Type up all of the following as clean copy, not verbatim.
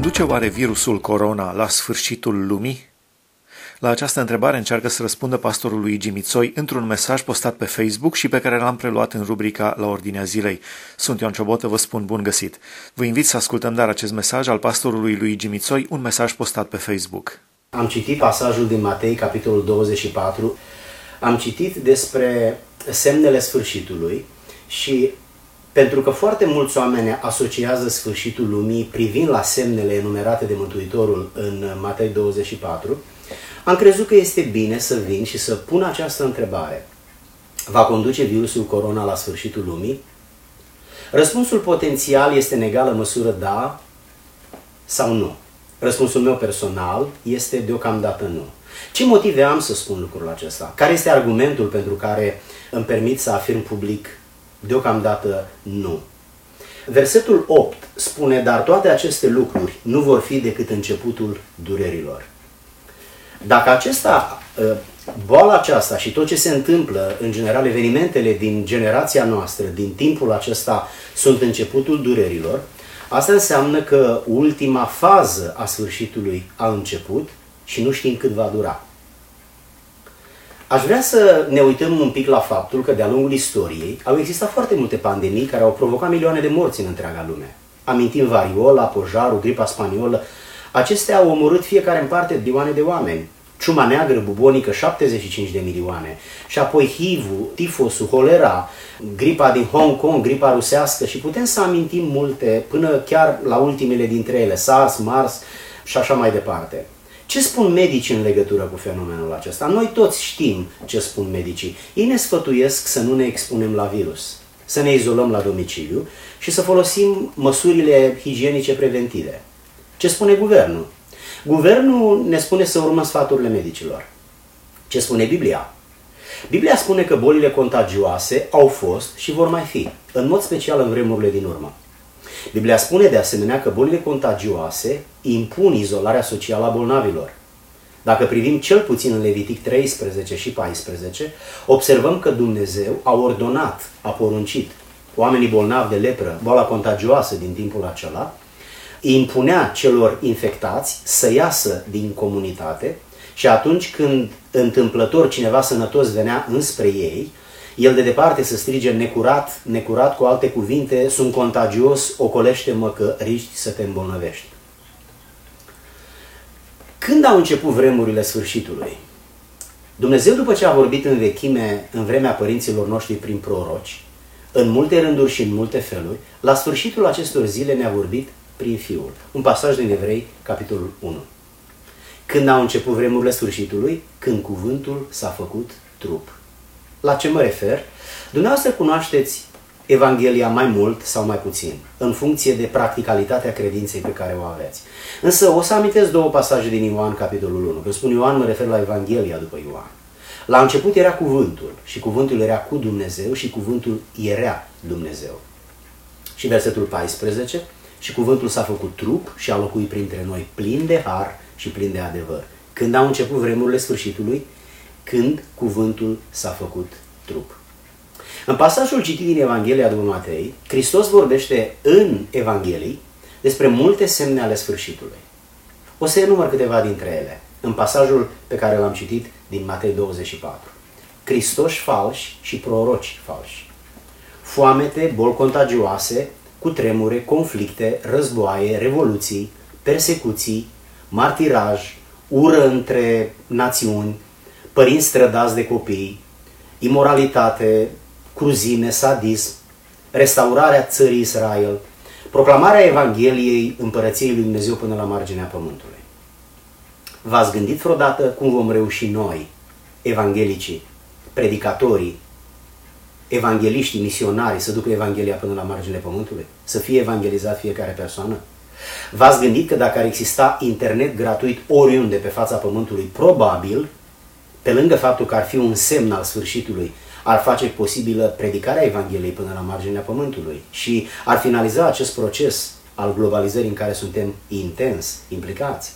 conduce oare virusul corona la sfârșitul lumii? La această întrebare încearcă să răspundă pastorul Luigi Mitoi într-un mesaj postat pe Facebook și pe care l-am preluat în rubrica La ordinea zilei. Sunt Ioan Ciobotă, vă spun bun găsit. Vă invit să ascultăm dar acest mesaj al pastorului Luigi Mitoi, un mesaj postat pe Facebook. Am citit pasajul din Matei, capitolul 24, am citit despre semnele sfârșitului și pentru că foarte mulți oameni asociază sfârșitul lumii privind la semnele enumerate de Mântuitorul în Matei 24, am crezut că este bine să vin și să pun această întrebare. Va conduce virusul corona la sfârșitul lumii? Răspunsul potențial este în egală măsură da sau nu. Răspunsul meu personal este deocamdată nu. Ce motive am să spun lucrul acesta? Care este argumentul pentru care îmi permit să afirm public deocamdată nu? Versetul 8 spune, dar toate aceste lucruri nu vor fi decât începutul durerilor. Dacă boala aceasta și tot ce se întâmplă, în general, evenimentele din generația noastră, din timpul acesta, sunt începutul durerilor, asta înseamnă că ultima fază a sfârșitului a început și nu știm cât va dura. Aș vrea să ne uităm un pic la faptul că de-a lungul istoriei au existat foarte multe pandemii care au provocat milioane de morți în întreaga lume. Amintim variola, pojarul, gripa spaniolă. Acestea au omorât fiecare în parte milioane de oameni. Ciuma neagră, bubonică, 75 de milioane. Și apoi HIV-ul, tifosul, holera, gripa din Hong Kong, gripa rusească și putem să amintim multe până chiar la ultimele dintre ele, SARS, MARS și așa mai departe. Ce spun medicii în legătură cu fenomenul acesta? Noi toți știm ce spun medicii. Ei ne sfătuiesc să nu ne expunem la virus, să ne izolăm la domiciliu și să folosim măsurile higienice preventive. Ce spune guvernul? Guvernul ne spune să urmăm sfaturile medicilor. Ce spune Biblia? Biblia spune că bolile contagioase au fost și vor mai fi, în mod special în vremurile din urmă. Biblia spune de asemenea că bolile contagioase impun izolarea socială a bolnavilor. Dacă privim cel puțin în Levitic 13 și 14, observăm că Dumnezeu a ordonat, a poruncit oamenii bolnavi de lepră, boala contagioasă din timpul acela, impunea celor infectați să iasă din comunitate și atunci când întâmplător cineva sănătos venea înspre ei, el de departe să strige necurat, necurat cu alte cuvinte, sunt contagios, ocolește-mă că riști să te îmbolnăvești. Când au început vremurile sfârșitului? Dumnezeu, după ce a vorbit în vechime, în vremea părinților noștri prin proroci, în multe rânduri și în multe feluri, la sfârșitul acestor zile ne-a vorbit prin Fiul. Un pasaj din Evrei, capitolul 1. Când au început vremurile sfârșitului? Când cuvântul s-a făcut trup. La ce mă refer? Dumneavoastră cunoașteți Evanghelia mai mult sau mai puțin, în funcție de practicalitatea credinței pe care o aveți. Însă o să amintesc două pasaje din Ioan, capitolul 1. Când spun Ioan, mă refer la Evanghelia după Ioan. La început era cuvântul și cuvântul era cu Dumnezeu și cuvântul era Dumnezeu. Și versetul 14, și cuvântul s-a făcut trup și a locuit printre noi, plin de har și plin de adevăr. Când au început vremurile sfârșitului? Când cuvântul s-a făcut trup. În pasajul citit din Evanghelia după Matei, Hristos vorbește în Evanghelii despre multe semne ale sfârșitului. O să enumăr câteva dintre ele, în pasajul pe care l-am citit din Matei 24. Hristoși falși și proroci falși. Foamete, boli contagioase, cutremure, conflicte, războaie, revoluții, persecuții, martiraj, ură între națiuni, părinți strădați de copii, imoralitate, cruzime, sadism, restaurarea țării Israel, proclamarea Evangheliei Împărăției Lui Dumnezeu până la marginea pământului. V-ați gândit vreodată cum vom reuși noi, evanghelicii, predicatorii, evangheliștii, misionari, să ducă Evanghelia până la marginea pământului? Să fie evangelizat fiecare persoană? V-ați gândit că dacă ar exista internet gratuit oriunde pe fața pământului, probabil, pe lângă faptul că ar fi un semn al sfârșitului, ar face posibilă predicarea Evangheliei până la marginea pământului și ar finaliza acest proces al globalizării în care suntem intens implicați.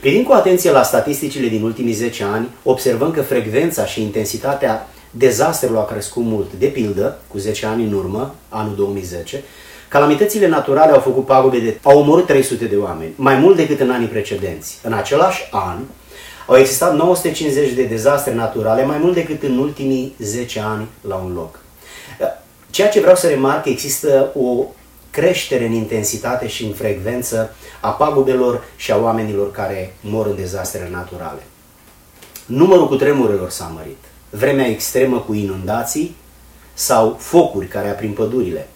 Privind cu atenție la statisticile din ultimii 10 ani, observăm că frecvența și intensitatea Dezastrelor a crescut mult, de pildă, cu 10 ani în urmă, anul 2010, calamitățile naturale au făcut pagube au omorât 300 de oameni, mai mult decât în anii precedenți. În același an au existat 950 de dezastre naturale, mai mult decât în ultimii 10 ani la un loc. Ceea ce vreau să remarc, există o creștere în intensitate și în frecvență a pagubelor și a oamenilor care mor în dezastre naturale. Numărul cutremurelor s-a mărit. Vremea extremă cu inundații sau focuri care aprind pădurile.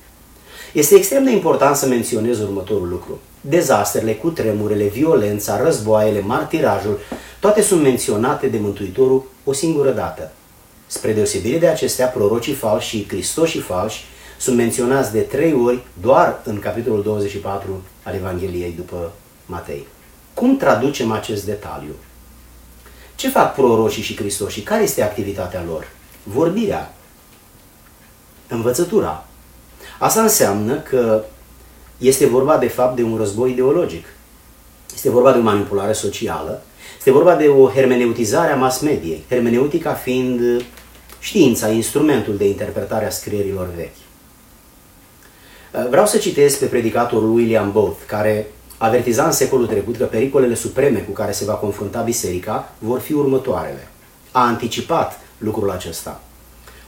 Este extrem de important să menționez următorul lucru. Dezastrele, cutremurele, violența, războaiele, martirajul, toate sunt menționate de Mântuitorul o singură dată. Spre deosebire de acestea, prorocii falși și Hristoșii falși sunt menționați de 3 ori doar în capitolul 24 al Evangheliei după Matei. Cum traducem acest detaliu? Ce fac proroșii și Hristoșii? Care este activitatea lor? Vorbirea, învățătura. Asta înseamnă că este vorba de fapt de un război ideologic. Este vorba de o manipulare socială. Este vorba de o hermeneutizare a mass-mediei. Hermeneutica fiind știința, instrumentul de interpretare a scrierilor vechi. Vreau să citesc pe predicatorul William Booth, care avertiza în secolul trecut că pericolele supreme cu care se va confrunta biserica vor fi următoarele. A anticipat lucrul acesta.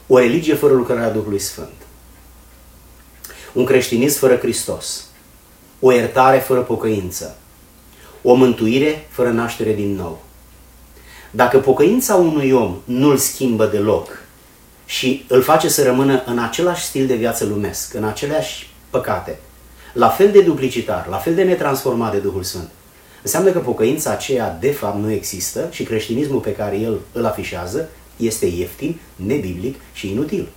O religie fără lucrarea Duhului Sfânt. Un creștinism fără Hristos. O iertare fără pocăință. O mântuire fără naștere din nou. Dacă pocăința unui om nu-l schimbă deloc și îl face să rămână în același stil de viață lumesc, în aceleași păcate, la fel de duplicitar, la fel de netransformat de Duhul Sfânt, înseamnă că pocăința aceea de fapt nu există și creștinismul pe care el îl afișează este ieftin, nebiblic și inutil.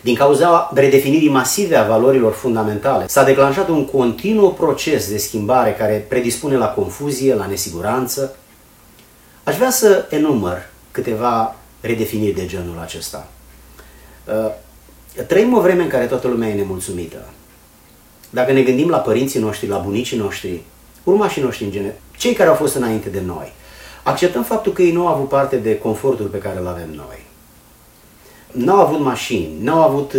Din cauza redefinirii masive a valorilor fundamentale, s-a declanșat un continuu proces de schimbare care predispune la confuzie, la nesiguranță. Aș vrea să enumăr câteva redefiniri de genul acesta. Trăim o vreme în care toată lumea e nemulțumită. Dacă ne gândim la părinții noștri, la bunicii noștri, urmașii noștri în general, cei care au fost înainte de noi, acceptăm faptul că ei nu au avut parte de confortul pe care îl avem noi. N-au avut mașini, n-au avut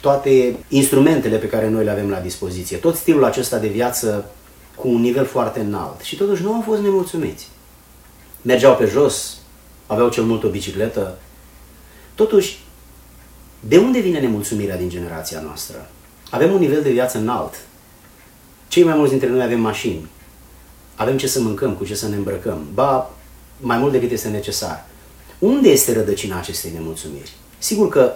toate instrumentele pe care noi le avem la dispoziție, tot stilul acesta de viață cu un nivel foarte înalt și totuși nu au fost nemulțumiți. Mergeau pe jos, aveau cel mult o bicicletă. Totuși, de unde vine nemulțumirea din generația noastră? Avem un nivel de viață înalt. Cei mai mulți dintre noi avem mașini. Avem ce să mâncăm, cu ce să ne îmbrăcăm. Ba, mai mult decât este necesar. Unde este rădăcina acestei nemulțumiri? Sigur că,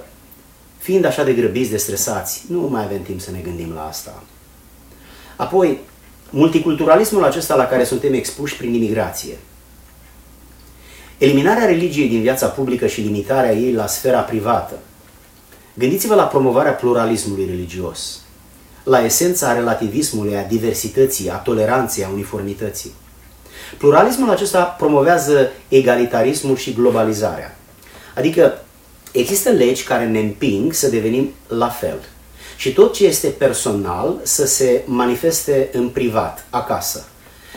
fiind așa de grăbiți, de stresați, nu mai avem timp să ne gândim la asta. Apoi, multiculturalismul acesta la care suntem expuși prin imigrație. Eliminarea religiei din viața publică și limitarea ei la sfera privată. Gândiți-vă la promovarea pluralismului religios, la esența relativismului, a diversității, a toleranței, a uniformității. Pluralismul acesta promovează egalitarismul și globalizarea. Adică există legi care ne împing să devenim la fel și tot ce este personal să se manifeste în privat, acasă.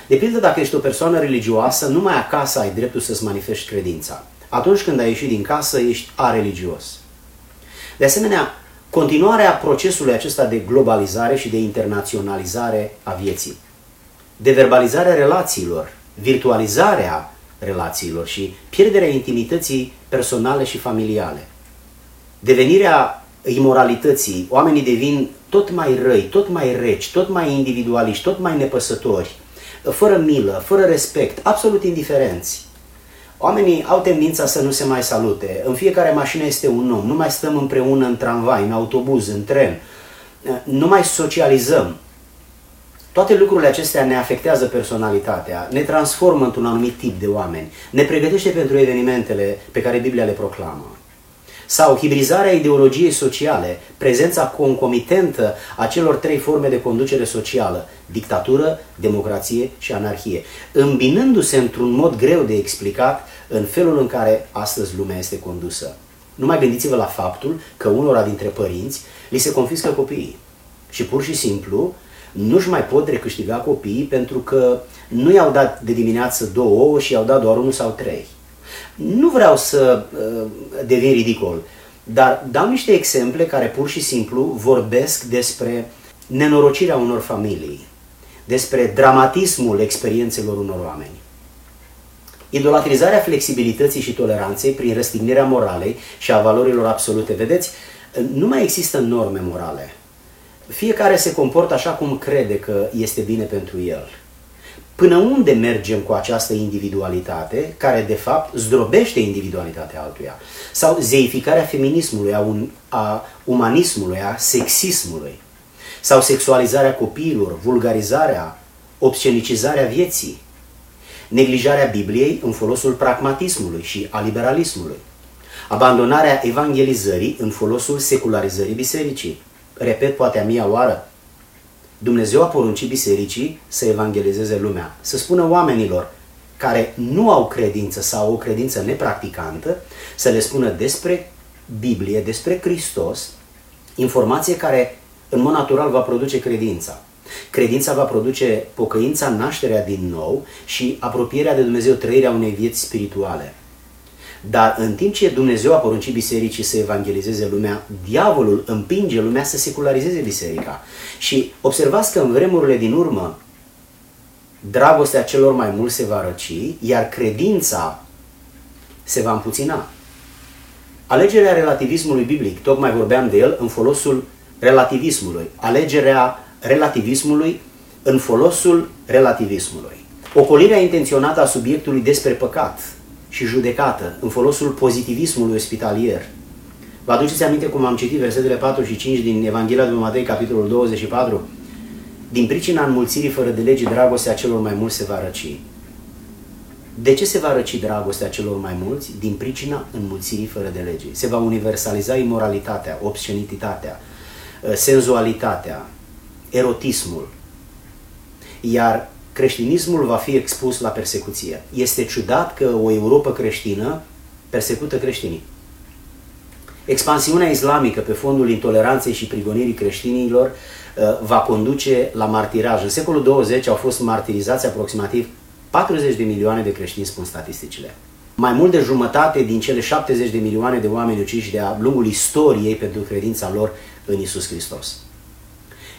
De pildă, dacă ești o persoană religioasă, numai acasă ai dreptul să-ți manifesti credința. Atunci când ai ieșit din casă, ești areligios. De asemenea, continuarea procesului acesta de globalizare și de internaționalizare a vieții, de verbalizarea relațiilor, virtualizarea relațiilor și pierderea intimității personale și familiale, devenirea imoralității, oamenii devin tot mai răi, tot mai reci, tot mai individualiști, tot mai nepăsători, fără milă, fără respect, absolut indiferenți. Oamenii au tendința să nu se mai salute. În fiecare mașină este un om. Nu mai stăm împreună în tramvai, în autobuz, în tren. Nu mai socializăm. Toate lucrurile acestea ne afectează personalitatea, ne transformă într-un anumit tip de oameni, ne pregătește pentru evenimentele pe care Biblia le proclamă. Sau hibrizarea ideologiei sociale, prezența concomitentă a celor 3 forme de conducere socială, dictatură, democrație și anarhie, îmbinându-se într-un mod greu de explicat în felul în care astăzi lumea este condusă. Numai gândiți-vă la faptul că unora dintre părinți li se confiscă copiii și pur și simplu nu-și mai pot recâștiga copiii pentru că nu i-au dat de dimineață 2 ouă și i-au dat doar 1 sau 3. Nu vreau să devin ridicol, dar dau niște exemple care pur și simplu vorbesc despre nenorocirea unor familii, despre dramatismul experiențelor unor oameni. Idolatrizarea flexibilității și toleranței prin răstignirea moralei și a valorilor absolute. Vedeți, nu mai există norme morale. Fiecare se comportă așa cum crede că este bine pentru el. Până unde mergem cu această individualitate, care de fapt zdrobește individualitatea altuia? Sau zeificarea feminismului, a umanismului, a sexismului? Sau sexualizarea copiilor, vulgarizarea, obscenicizarea vieții? Neglijarea Bibliei în folosul pragmatismului și a liberalismului? Abandonarea evangelizării în folosul secularizării bisericii? Repet, poate a mia oară, Dumnezeu a poruncit bisericii să evangelizeze lumea, să spună oamenilor care nu au credință sau o credință nepracticantă, să le spună despre Biblie, despre Hristos, informație care în mod natural va produce credința. Credința va produce pocăința, nașterea din nou și apropierea de Dumnezeu, trăirea unei vieți spirituale. Dar în timp ce Dumnezeu a poruncit bisericii să evangelizeze lumea, diavolul împinge lumea să secularizeze biserica. Și observați că în vremurile din urmă, dragostea celor mai mulți se va răci, iar credința se va împuțina. Alegerea relativismului biblic, tocmai vorbeam de el, în folosul relativismului. Alegerea relativismului în folosul relativismului. Ocolirea intenționată a subiectului despre păcat și judecată, în folosul pozitivismului ospitalier. Vă aduceți aminte cum am citit versetele 4 și 5 din Evanghelia după Matei, capitolul 24? Din pricina înmulțirii fără de lege, dragostea celor mai mulți se va răci. De ce se va răci dragostea celor mai mulți? Din pricina înmulțirii fără de lege. Se va universaliza imoralitatea, obscenitatea, senzualitatea, erotismul. Iar creștinismul va fi expus la persecuție. Este ciudat că o Europa creștină persecută creștinii. Expansiunea islamică pe fondul intoleranței și prigonirii creștinilor va conduce la martiraj. În secolul 20 au fost martirizați aproximativ 40 de milioane de creștini, spun statisticile. Mai mult de jumătate din cele 70 de milioane de oameni uciși de-a lungul istoriei pentru credința lor în Iisus Hristos.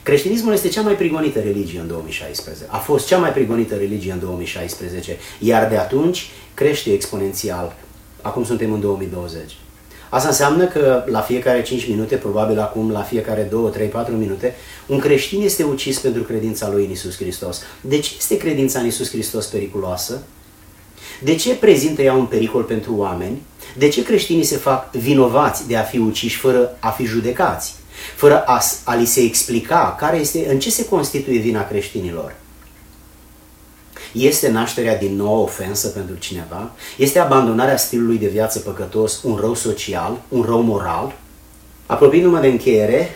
Creștinismul este cea mai prigonită religie în 2016. A fost cea mai prigonită religie în 2016, iar de atunci crește exponențial. Acum suntem în 2020. Asta înseamnă că la fiecare 5 minute, probabil acum la fiecare 2, 3, 4 minute, un creștin este ucis pentru credința lui în Iisus Hristos. De ce este credința în Iisus Hristos periculoasă? De ce prezintă ea un pericol pentru oameni? De ce creștinii se fac vinovați de a fi uciși fără a fi judecați? Fără a li se explica în ce se constituie vina creștinilor. Este nașterea din nou o ofensă pentru cineva? Este abandonarea stilului de viață păcătos un rău social, un rău moral? Apropiindu-mă de încheiere,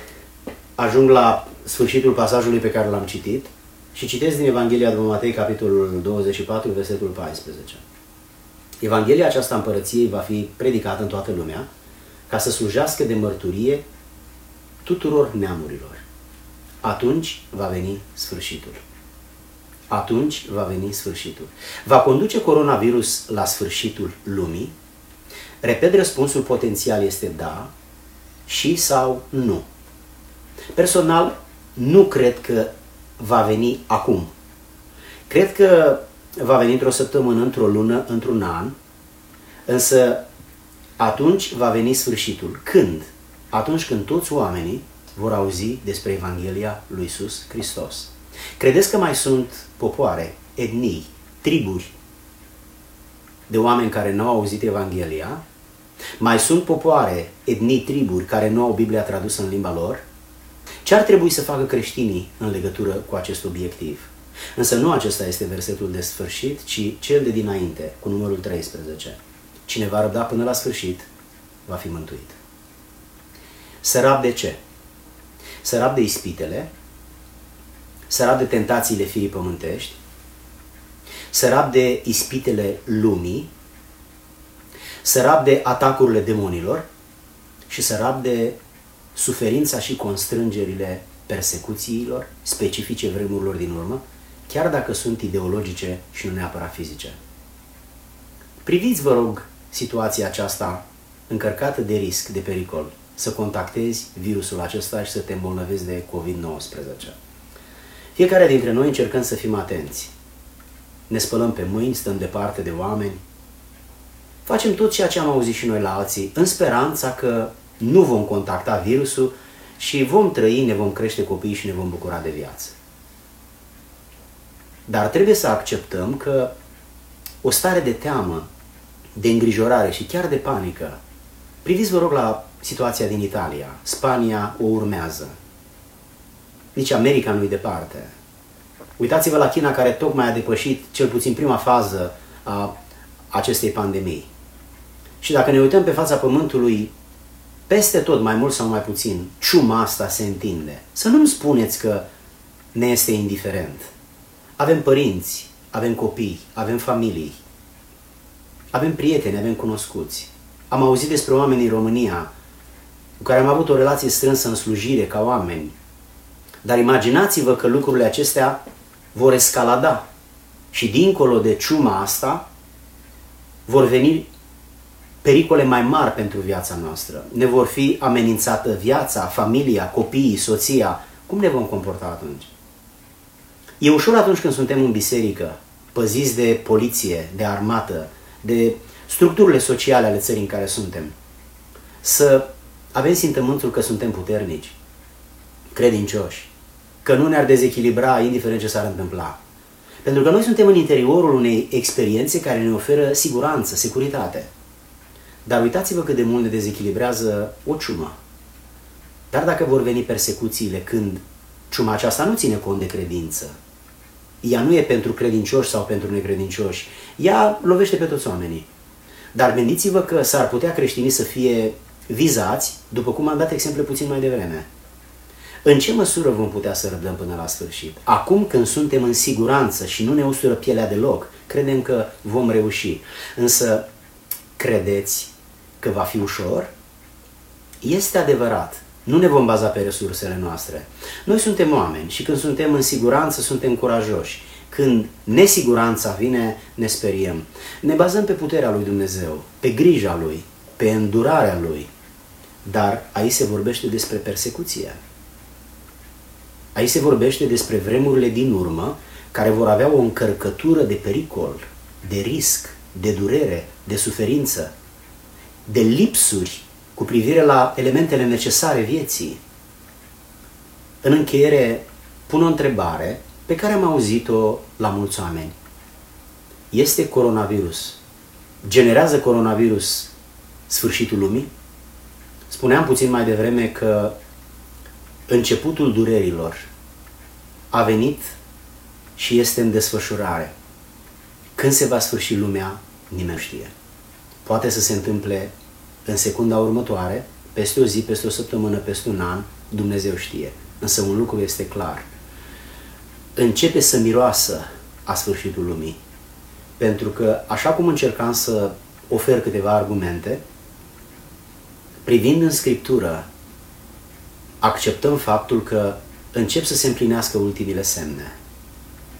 ajung la sfârșitul pasajului pe care l-am citit și citesc din Evanghelia după Matei, capitolul 24, versetul 14. Evanghelia aceasta împărăției va fi predicată în toată lumea ca să slujească de mărturie tuturor neamurilor. Atunci va veni sfârșitul. Atunci va veni sfârșitul. Va conduce coronavirus la sfârșitul lumii? Repet, răspunsul potențial este da și sau nu. Personal, nu cred că va veni acum. Cred că va veni într-o săptămână, într-o lună, într-un an, însă atunci va veni sfârșitul. Când? Atunci când toți oamenii vor auzi despre Evanghelia lui Iisus Hristos. Credeți că mai sunt popoare, etnii, triburi de oameni care nu au auzit Evanghelia? Mai sunt popoare, etnii, triburi care nu au Biblia tradusă în limba lor? Ce ar trebui să facă creștinii în legătură cu acest obiectiv? Însă nu acesta este versetul de sfârșit, ci cel de dinainte, cu numărul 13. Cine va răbda până la sfârșit, va fi mântuit. Să rab de ce? Să rab de ispitele, să rab de tentațiile firii pământești, să rab de ispitele lumii, să rab de atacurile demonilor și să rab de suferința și constrângerile persecuțiilor specifice vremurilor din urmă, chiar dacă sunt ideologice și nu neapărat fizice. Priviți, vă rog, situația aceasta încărcată de risc, de pericol, să contactezi virusul acesta și să te îmbolnăvești de COVID-19. Fiecare dintre noi încercăm să fim atenți. Ne spălăm pe mâini, stăm departe de oameni, facem tot ceea ce am auzit și noi la alții, în speranța că nu vom contacta virusul și vom trăi, ne vom crește copiii și ne vom bucura de viață. Dar trebuie să acceptăm că o stare de teamă, de îngrijorare și chiar de panică, priviți vă rog la situația din Italia, Spania o urmează, nici America nu-i departe. Uitați-vă la China, care tocmai a depășit cel puțin prima fază a acestei pandemii. Și dacă ne uităm pe fața Pământului, peste tot, mai mult sau mai puțin, ciuma asta se întinde. Să nu-mi spuneți că ne este indiferent. Avem părinți, avem copii, avem familii, avem prieteni, avem cunoscuți. Am auzit despre oameni în România cu care am avut o relație strânsă în slujire ca oameni. Dar imaginați-vă că lucrurile acestea vor escalada și dincolo de ciuma asta vor veni pericole mai mari pentru viața noastră. Ne vor fi amenințată viața, familia, copiii, soția. Cum ne vom comporta atunci? E ușor atunci când suntem în biserică, păziți de poliție, de armată, de structurile sociale ale țării în care suntem, să avem simțământul că suntem puternici, credincioși, că nu ne-ar dezechilibra indiferent ce s-ar întâmpla. Pentru că noi suntem în interiorul unei experiențe care ne oferă siguranță, securitate. Dar uitați-vă cât de mult ne dezechilibrează o ciumă. Dar dacă vor veni persecuțiile când ciuma aceasta nu ține cont de credință, ea nu e pentru credincioși sau pentru necredincioși, ea lovește pe toți oamenii. Dar gândiți-vă că s-ar putea creștinii să fie vizați, după cum am dat exemple puțin mai devreme. În ce măsură vom putea să răbdăm până la sfârșit? Acum când suntem în siguranță și nu ne usură pielea deloc, credem că vom reuși. Însă, credeți că va fi ușor? Este adevărat. Nu ne vom baza pe resursele noastre. Noi suntem oameni și când suntem în siguranță, suntem curajoși. Când nesiguranța vine, ne speriem. Ne bazăm pe puterea lui Dumnezeu, pe grija lui, pe îndurarea lui. Dar aici se vorbește despre persecuție. Aici se vorbește despre vremurile din urmă care vor avea o încărcătură de pericol, de risc, de durere, de suferință, de lipsuri cu privire la elementele necesare vieții. În încheiere, pun o întrebare pe care am auzit-o la mulți oameni. Este coronavirus? Generează coronavirus sfârșitul lumii? Spuneam puțin mai devreme că începutul durerilor a venit și este în desfășurare. Când se va sfârși lumea, nimeni nu știe. Poate să se întâmple în secunda următoare, peste o zi, peste o săptămână, peste un an, Dumnezeu știe. Însă un lucru este clar. Începe să miroasă a sfârșitul lumii. Pentru că, așa cum încercam să ofer câteva argumente, privind în Scriptură, acceptăm faptul că încep să se împlinească ultimile semne.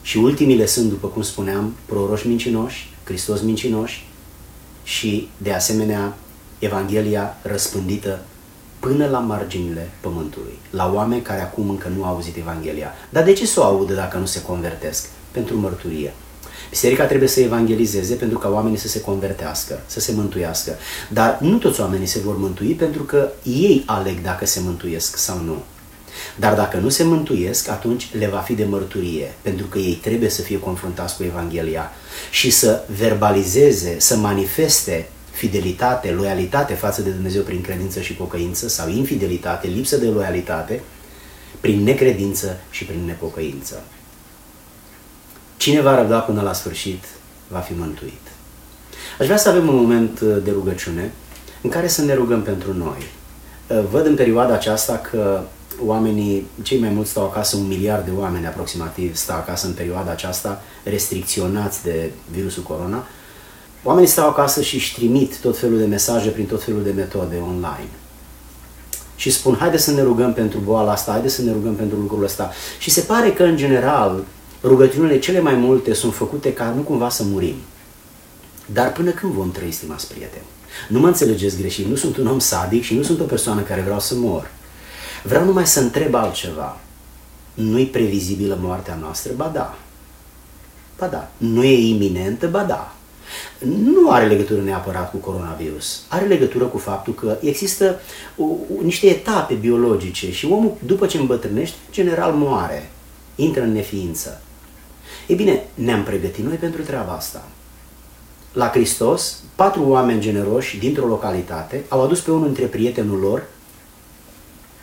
Și ultimile sunt, după cum spuneam, proroși mincinoși, Hristos mincinoși și, de asemenea, Evanghelia răspândită până la marginile pământului, la oameni care acum încă nu au auzit Evanghelia. Dar de ce să o audă dacă nu se convertesc? Pentru mărturie. Biserica trebuie să evangelizeze pentru ca oamenii să se convertească, să se mântuiască. Dar nu toți oamenii se vor mântui pentru că ei aleg dacă se mântuiesc sau nu. Dar dacă nu se mântuiesc, atunci le va fi de mărturie, pentru că ei trebuie să fie confruntați cu Evanghelia și să verbalizeze, să manifeste fidelitate, loialitate față de Dumnezeu prin credință și pocăință sau infidelitate, lipsă de loialitate, prin necredință și prin nepocăință. Cine va răbda până la sfârșit, va fi mântuit. Aș vrea să avem un moment de rugăciune în care să ne rugăm pentru noi. Văd în perioada aceasta că oamenii, cei mai mulți stau acasă, 1 miliard de oameni aproximativ stau acasă în perioada aceasta, restricționați de virusul corona. Oamenii stau acasă și își trimit tot felul de mesaje prin tot felul de metode online. Și spun, haide să ne rugăm pentru boala asta, haide să ne rugăm pentru lucrul ăsta. Și se pare că, în general, rugăciunile cele mai multe sunt făcute ca nu cumva să murim. Dar până când vom trăi, stimați prieteni? Nu mă înțelegeți greșit, nu sunt un om sadic și nu sunt o persoană care vreau să mor. Vreau numai să întreb altceva. Nu-i previzibilă moartea noastră? Ba da. Ba da. Nu e iminentă? Ba da. Nu are legătură neapărat cu coronavirus. Are legătură cu faptul că există niște etape biologice și omul, după ce îmbătrânește, general moare. Intră în neființă. Ei bine, ne-am pregătit noi pentru treaba asta. La Hristos, 4 oameni generoși dintr-o localitate au adus pe unul dintre prietenul lor,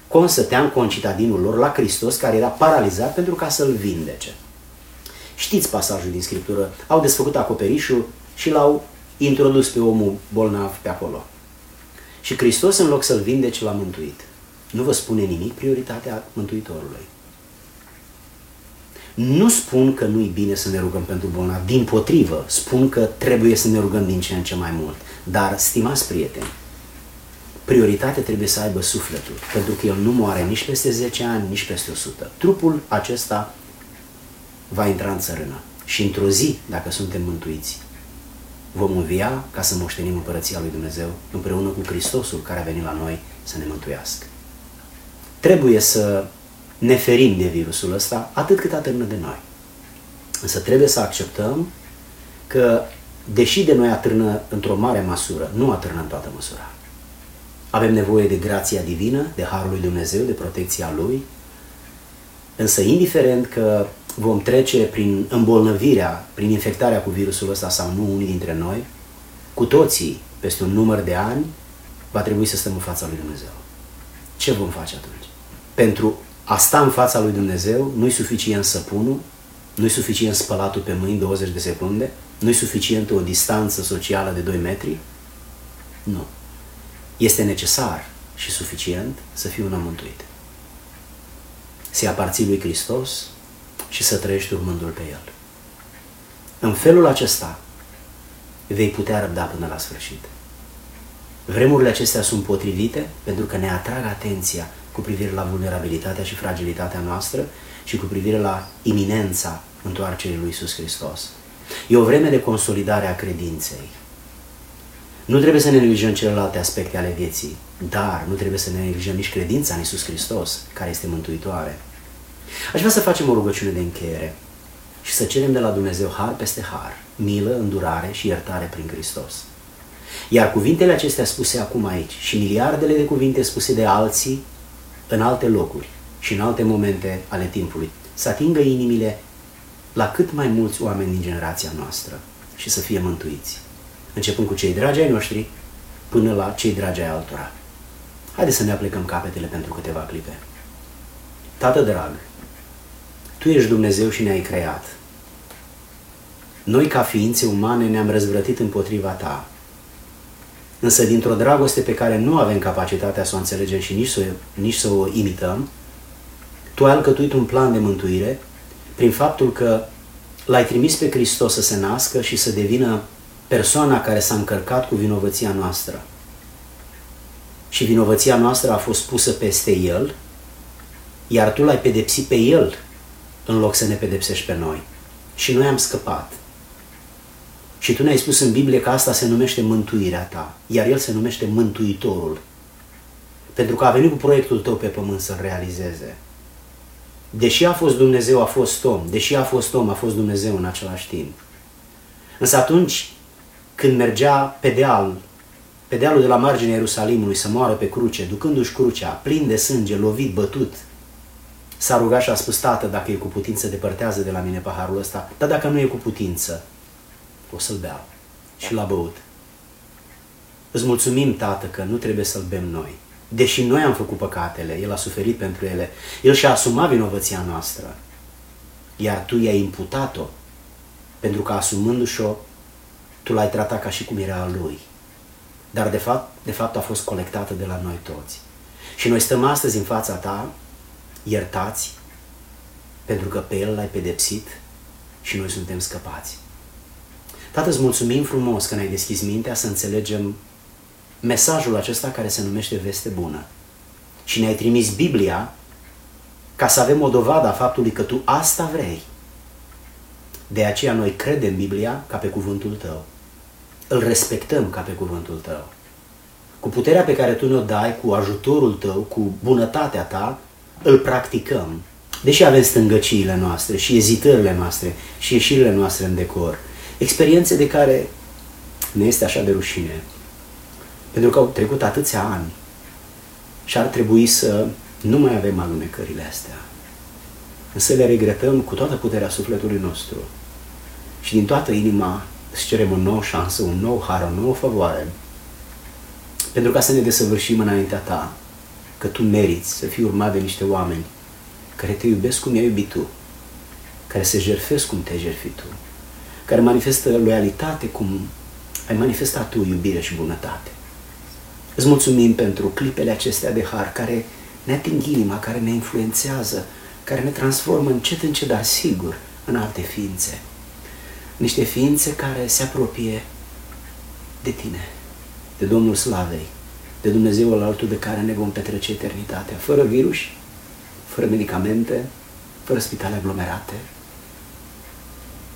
consătean, concitadinul lor, la Hristos, care era paralizat, pentru ca să-l vindece. Știți pasajul din Scriptură, au desfăcut acoperișul și l-au introdus pe omul bolnav pe acolo. Și Hristos, în loc să-l vindece, l-a mântuit. Nu vă spune nimic prioritatea Mântuitorului. Nu spun că nu-i bine să ne rugăm pentru bolnavi, din potrivă, spun că trebuie să ne rugăm din ce în ce mai mult. Dar, stimați prieteni, prioritate trebuie să aibă sufletul, pentru că el nu moare nici peste 10 ani, nici peste 100. Trupul acesta va intra în țărână și într-o zi, dacă suntem mântuiți, vom învia ca să moștenim Împărăția lui Dumnezeu împreună cu Hristosul care a venit la noi să ne mântuiască. Trebuie să ne ferim de virusul ăsta atât cât atârnă de noi. Însă trebuie să acceptăm că, deși de noi atârnă într-o mare măsură, nu atârnă în toată măsura. Avem nevoie de grația divină, de harul lui Dumnezeu, de protecția lui, însă indiferent că vom trece prin îmbolnăvirea, prin infectarea cu virusul ăsta sau nu unii dintre noi, cu toții, peste un număr de ani, va trebui să stăm în fața lui Dumnezeu. Ce vom face atunci? Pentru a sta în fața lui Dumnezeu nu-i suficient săpunul, nu-i suficient spălatul pe mâini 20 de secunde, nu-i suficient o distanță socială de 2 metri? Nu. Este necesar și suficient să fii un om mântuit. Să-i aparții lui Hristos și să trăiești urmându-L pe El. În felul acesta vei putea răbda până la sfârșit. Vremurile acestea sunt potrivite pentru că ne atrag atenția cu privire la vulnerabilitatea și fragilitatea noastră și cu privire la iminența întoarcerii lui Iisus Hristos. E o vreme de consolidare a credinței. Nu trebuie să ne neglijăm celelalte aspecte ale vieții, dar nu trebuie să ne neglijăm nici credința în Iisus Hristos, care este mântuitoare. Aș vrea să facem o rugăciune de încheiere și să cerem de la Dumnezeu har peste har, milă, îndurare și iertare prin Hristos. Iar cuvintele acestea spuse acum aici și miliardele de cuvinte spuse de alții în alte locuri și în alte momente ale timpului, să atingă inimile la cât mai mulți oameni din generația noastră și să fie mântuiți, începând cu cei dragi ai noștri până la cei dragi ai altora. Haideți să ne aplecăm capetele pentru câteva clipe. Tată drag, Tu ești Dumnezeu și ne-ai creat. Noi, ca ființe umane, ne-am răzvrătit împotriva Ta, însă dintr-o dragoste pe care nu avem capacitatea să o înțelegem și nici să o imităm, Tu ai alcătuit un plan de mântuire prin faptul că L-ai trimis pe Hristos să se nască și să devină persoana care s-a încărcat cu vinovăția noastră. Și vinovăția noastră a fost pusă peste El, iar Tu L-ai pedepsit pe El în loc să ne pedepsești pe noi. Și noi am scăpat. Și Tu ne-ai spus în Biblie că asta se numește mântuirea Ta, iar El se numește Mântuitorul, pentru că a venit cu proiectul Tău pe pământ să-l realizeze. Deși a fost Dumnezeu, a fost om. Deși a fost om, a fost Dumnezeu în același timp. Însă atunci când mergea pe dealul de la marginea Ierusalimului să moară pe cruce, ducându-și crucea, plin de sânge, lovit, bătut, s-a rugat și a spus: Tată, dacă e cu putință, depărtează de la mine paharul ăsta, dar dacă nu e cu putință, o să-l beau. Și l-a băut. Îți mulțumim, Tată, că nu trebuie să-l bem noi. Deși noi am făcut păcatele, El a suferit pentru ele, El și-a asumat vinovăția noastră, iar Tu i-ai imputat-o, pentru că asumându-și-o, Tu l-ai tratat ca și cum era a Lui. Dar de fapt a fost colectată de la noi toți. Și noi stăm astăzi în fața Ta, iertați, pentru că pe El L-ai pedepsit și noi suntem scăpați. Tată, îți mulțumim frumos că ne-ai deschis mintea să înțelegem mesajul acesta care se numește Veste Bună. Și ne-ai trimis Biblia ca să avem o dovadă a faptului că Tu asta vrei. De aceea noi credem Biblia ca pe cuvântul Tău. îl respectăm ca pe cuvântul tău. Cu puterea pe care tu ne-o dai, cu ajutorul tău, cu bunătatea ta, îl practicăm. Deși avem stângăciile noastre și ezitările noastre și ieșirile noastre în decor, experiențe de care ne este așa de rușine, pentru că au trecut atâția ani și ar trebui să nu mai avem alunecările astea. Însă le regretăm cu toată puterea sufletului nostru și din toată inima îți cerem o nouă șansă, un nou har, o nouă favoare, pentru ca să ne desăvârșim înaintea ta, că tu meriți să fii urmat de niște oameni care te iubesc cum i-ai iubit tu, care se jertfesc cum te-ai jertfit tu, care manifestă loialitate cum ai manifestat tu iubire și bunătate. Îți mulțumim pentru clipele acestea de har care ne ating inima, care ne influențează, care ne transformă încet, dar sigur, în alte ființe. Niște ființe care se apropie de tine, de Domnul Slavei, de Dumnezeul altul de care ne vom petrece eternitatea, fără virus, fără medicamente, fără spitale aglomerate,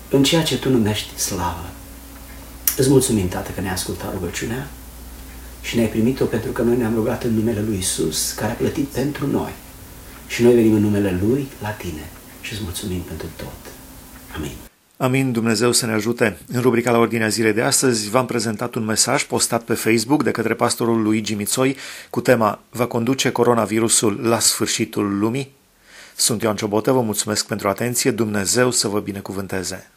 în ceea ce tu numești slavă. Îți mulțumim, Tată, că ne-ai ascultat rugăciunea și ne-ai primit-o pentru că noi ne-am rugat în numele Lui Iisus, care a plătit pentru noi. Și noi venim în numele Lui la tine și îți mulțumim pentru tot. Amin. Amin, Dumnezeu să ne ajute. În rubrica La ordinea zilei de astăzi v-am prezentat un mesaj postat pe Facebook de către pastorul Luigi Mitoi cu tema "Vă conduce coronavirusul la sfârșitul lumii?" Sunt Ioan Ciobotă, vă mulțumesc pentru atenție, Dumnezeu să vă binecuvânteze.